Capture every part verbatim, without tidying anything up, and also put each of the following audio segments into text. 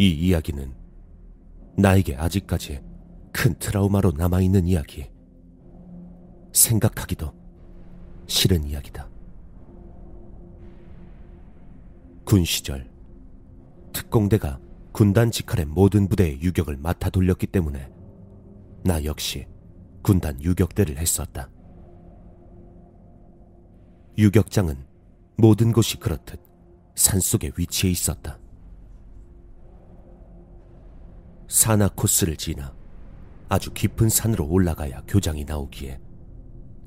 이 이야기는 나에게 아직까지 큰 트라우마로 남아있는 이야기, 생각하기도 싫은 이야기다. 군 시절 특공대가 군단 직할의 모든 부대의 유격을 맡아 돌렸기 때문에 나 역시 군단 유격대를 했었다. 유격장은 모든 곳이 그렇듯 산속에 위치해 있었다. 산악 코스를 지나 아주 깊은 산으로 올라가야 교장이 나오기에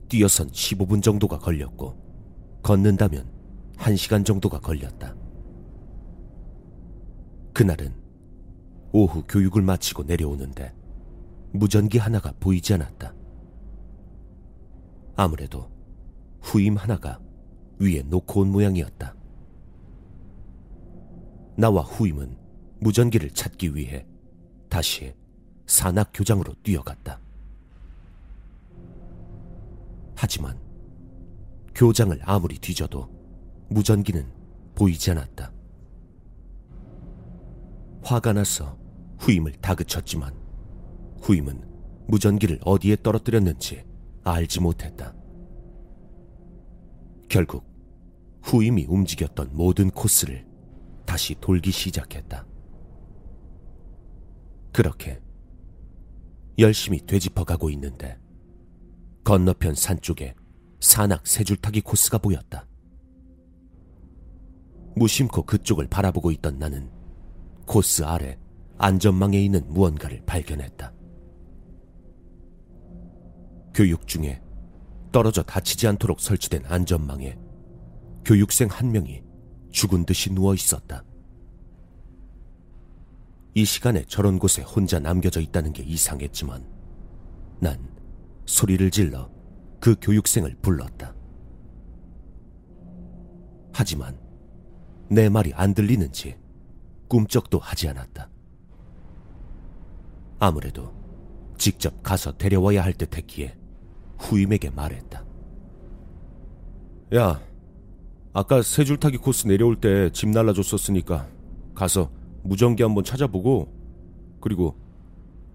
뛰어선 십오 분 정도가 걸렸고 걷는다면 한 시간 정도가 걸렸다. 그날은 오후 교육을 마치고 내려오는데 무전기 하나가 보이지 않았다. 아무래도 후임 하나가 위에 놓고 온 모양이었다. 나와 후임은 무전기를 찾기 위해 다시 산악교장으로 뛰어갔다. 하지만 교장을 아무리 뒤져도 무전기는 보이지 않았다. 화가 나서 후임을 다그쳤지만 후임은 무전기를 어디에 떨어뜨렸는지 알지 못했다. 결국 후임이 움직였던 모든 코스를 다시 돌기 시작했다. 그렇게 열심히 되짚어가고 있는데 건너편 산 쪽에 산악 세 줄타기 코스가 보였다. 무심코 그쪽을 바라보고 있던 나는 코스 아래 안전망에 있는 무언가를 발견했다. 교육 중에 떨어져 다치지 않도록 설치된 안전망에 교육생 한 명이 죽은 듯이 누워 있었다. 이 시간에 저런 곳에 혼자 남겨져 있다는 게 이상했지만 난 소리를 질러 그 교육생을 불렀다. 하지만 내 말이 안 들리는지 꿈쩍도 하지 않았다. 아무래도 직접 가서 데려와야 할 듯 했기에 후임에게 말했다. 야, 아까 세 줄타기 코스 내려올 때 집 날라줬었으니까 가서 무전기 한번 찾아보고, 그리고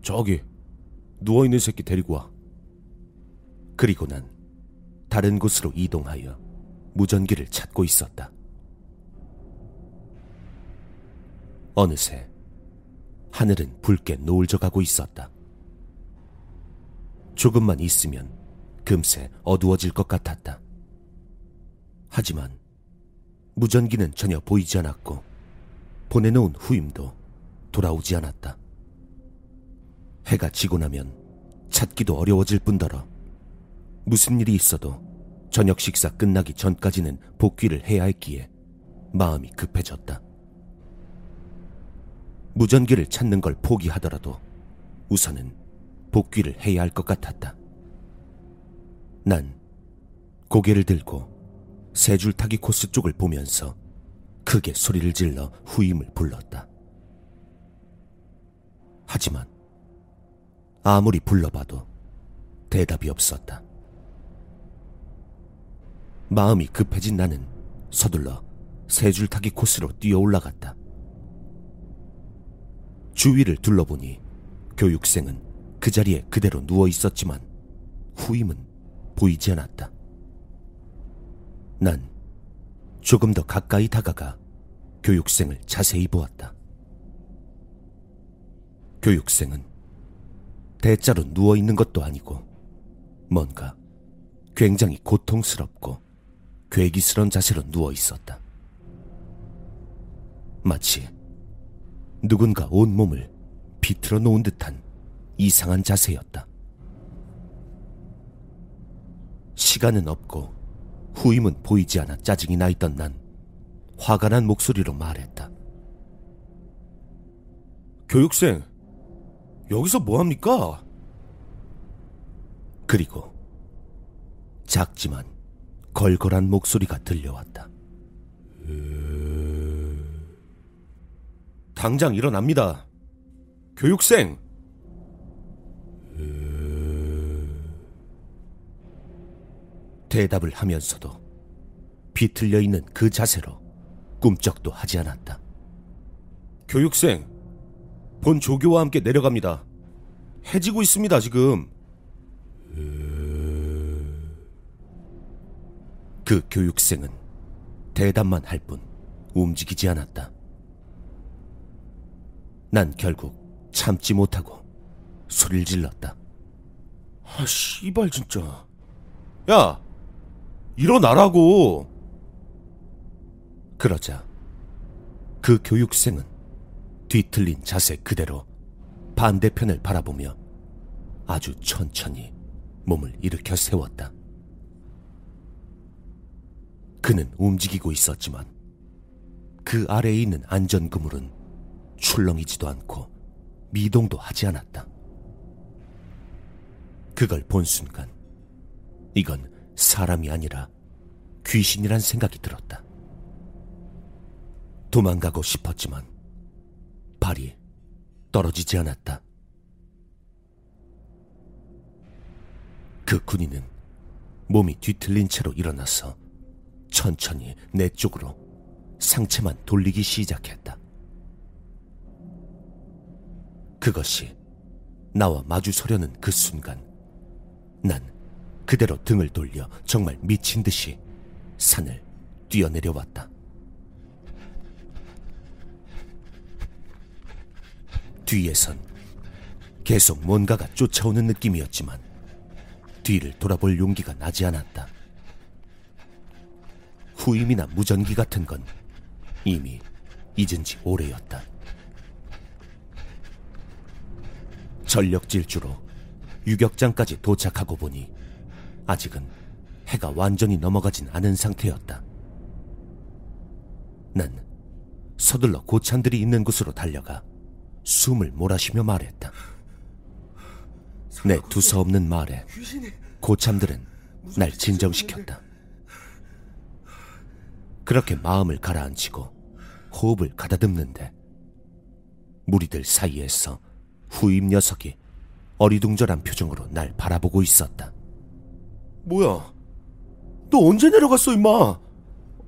저기 누워있는 새끼 데리고 와. 그리고 난 다른 곳으로 이동하여 무전기를 찾고 있었다. 어느새 하늘은 붉게 노을져가고 있었다. 조금만 있으면 금세 어두워질 것 같았다. 하지만 무전기는 전혀 보이지 않았고 보내놓은 후임도 돌아오지 않았다. 해가 지고 나면 찾기도 어려워질 뿐더러 무슨 일이 있어도 저녁 식사 끝나기 전까지는 복귀를 해야 했기에 마음이 급해졌다. 무전기를 찾는 걸 포기하더라도 우선은 복귀를 해야 할 것 같았다. 난 고개를 들고 세 줄타기 코스 쪽을 보면서 크게 소리를 질러 후임을 불렀다. 하지만 아무리 불러봐도 대답이 없었다. 마음이 급해진 나는 서둘러 세 줄타기 코스로 뛰어 올라갔다. 주위를 둘러보니 교육생은 그 자리에 그대로 누워 있었지만 후임은 보이지 않았다. 난 조금 더 가까이 다가가 교육생을 자세히 보았다. 교육생은 대자로 누워 있는 것도 아니고 뭔가 굉장히 고통스럽고 괴기스러운 자세로 누워 있었다. 마치 누군가 온몸을 비틀어 놓은 듯한 이상한 자세였다. 시간은 없고 후임은 보이지 않아 짜증이 나 있던 난 화가 난 목소리로 말했다. 교육생, 여기서 뭐합니까? 그리고 작지만 걸걸한 목소리가 들려왔다. 당장 일어납니다. 교육생! 대답을 하면서도 비틀려 있는 그 자세로 꿈쩍도 하지 않았다. 교육생, 본 조교와 함께 내려갑니다. 해지고 있습니다, 지금. 그 교육생은 대답만 할 뿐 움직이지 않았다. 난 결국 참지 못하고 소리를 질렀다. 아, 씨발 진짜. 야! 일어나라고! 그러자 그 교육생은 뒤틀린 자세 그대로 반대편을 바라보며 아주 천천히 몸을 일으켜 세웠다. 그는 움직이고 있었지만 그 아래에 있는 안전그물은 출렁이지도 않고 미동도 하지 않았다. 그걸 본 순간 이건 사람이 아니라 귀신이란 생각이 들었다. 도망가고 싶었지만 발이 떨어지지 않았다. 그 군인은 몸이 뒤틀린 채로 일어나서 천천히 내 쪽으로 상체만 돌리기 시작했다. 그것이 나와 마주서려는 그 순간 난 그대로 등을 돌려 정말 미친 듯이 산을 뛰어내려왔다. 뒤에선 계속 뭔가가 쫓아오는 느낌이었지만 뒤를 돌아볼 용기가 나지 않았다. 후임이나 무전기 같은 건 이미 잊은 지 오래였다. 전력 질주로 유격장까지 도착하고 보니 아직은 해가 완전히 넘어가진 않은 상태였다. 난 서둘러 고참들이 있는 곳으로 달려가 숨을 몰아쉬며 말했다. 내 두서없는 말에 고참들은 날 진정시켰다. 그렇게 마음을 가라앉히고 호흡을 가다듬는데 무리들 사이에서 후임 녀석이 어리둥절한 표정으로 날 바라보고 있었다. 뭐야? 너 언제 내려갔어, 임마?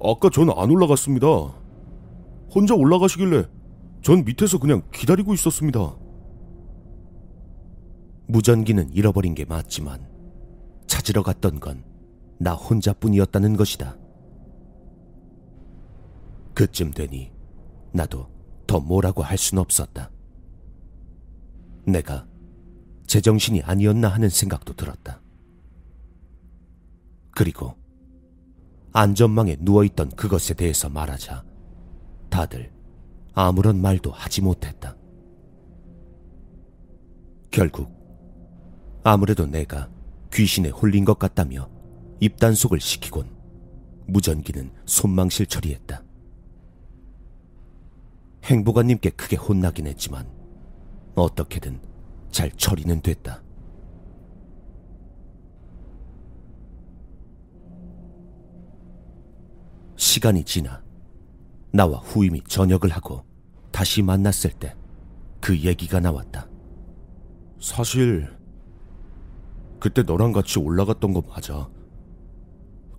아까 전 안 올라갔습니다. 혼자 올라가시길래 전 밑에서 그냥 기다리고 있었습니다. 무전기는 잃어버린 게 맞지만 찾으러 갔던 건 나 혼자뿐이었다는 것이다. 그쯤 되니 나도 더 뭐라고 할 순 없었다. 내가 제정신이 아니었나 하는 생각도 들었다. 그리고 안전망에 누워있던 그것에 대해서 말하자 다들 아무런 말도 하지 못했다. 결국 아무래도 내가 귀신에 홀린 것 같다며 입단속을 시키곤 무전기는 손망실 처리했다. 행보관님께 크게 혼나긴 했지만 어떻게든 잘 처리는 됐다. 시간이 지나 나와 후임이 전역을 하고 다시 만났을 때 그 얘기가 나왔다. 사실 그때 너랑 같이 올라갔던 거 맞아.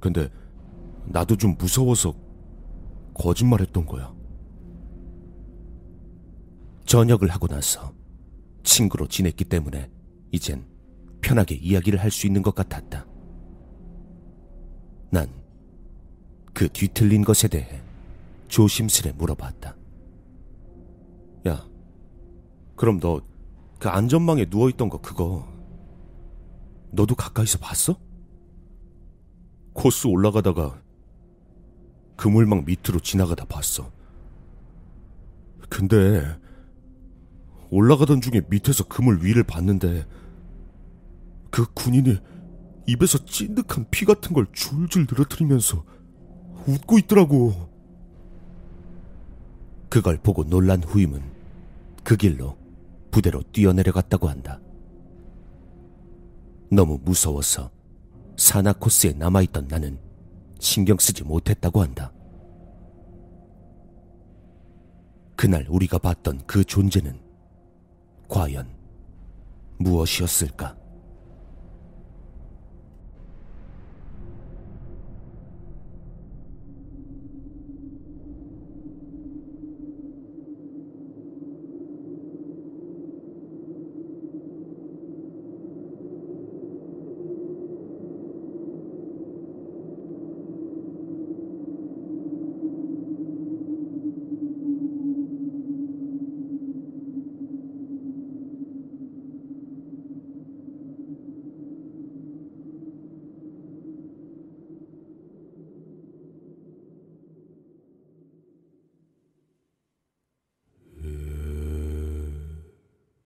근데 나도 좀 무서워서 거짓말했던 거야. 전역을 하고 나서 친구로 지냈기 때문에 이젠 편하게 이야기를 할 수 있는 것 같았다. 난 그 뒤틀린 것에 대해 조심스레 물어봤다. 야, 그럼 너 그 안전망에 누워있던 거 그거 너도 가까이서 봤어? 코스 올라가다가 그물망 밑으로 지나가다 봤어. 근데 올라가던 중에 밑에서 그물 위를 봤는데 그 군인이 입에서 찐득한 피 같은 걸 줄줄 늘어뜨리면서 웃고 있더라고. 그걸 보고 놀란 후임은 그 길로 부대로 뛰어내려갔다고 한다. 너무 무서워서 산악 코스에 남아있던 나는 신경 쓰지 못했다고 한다. 그날 우리가 봤던 그 존재는 과연 무엇이었을까?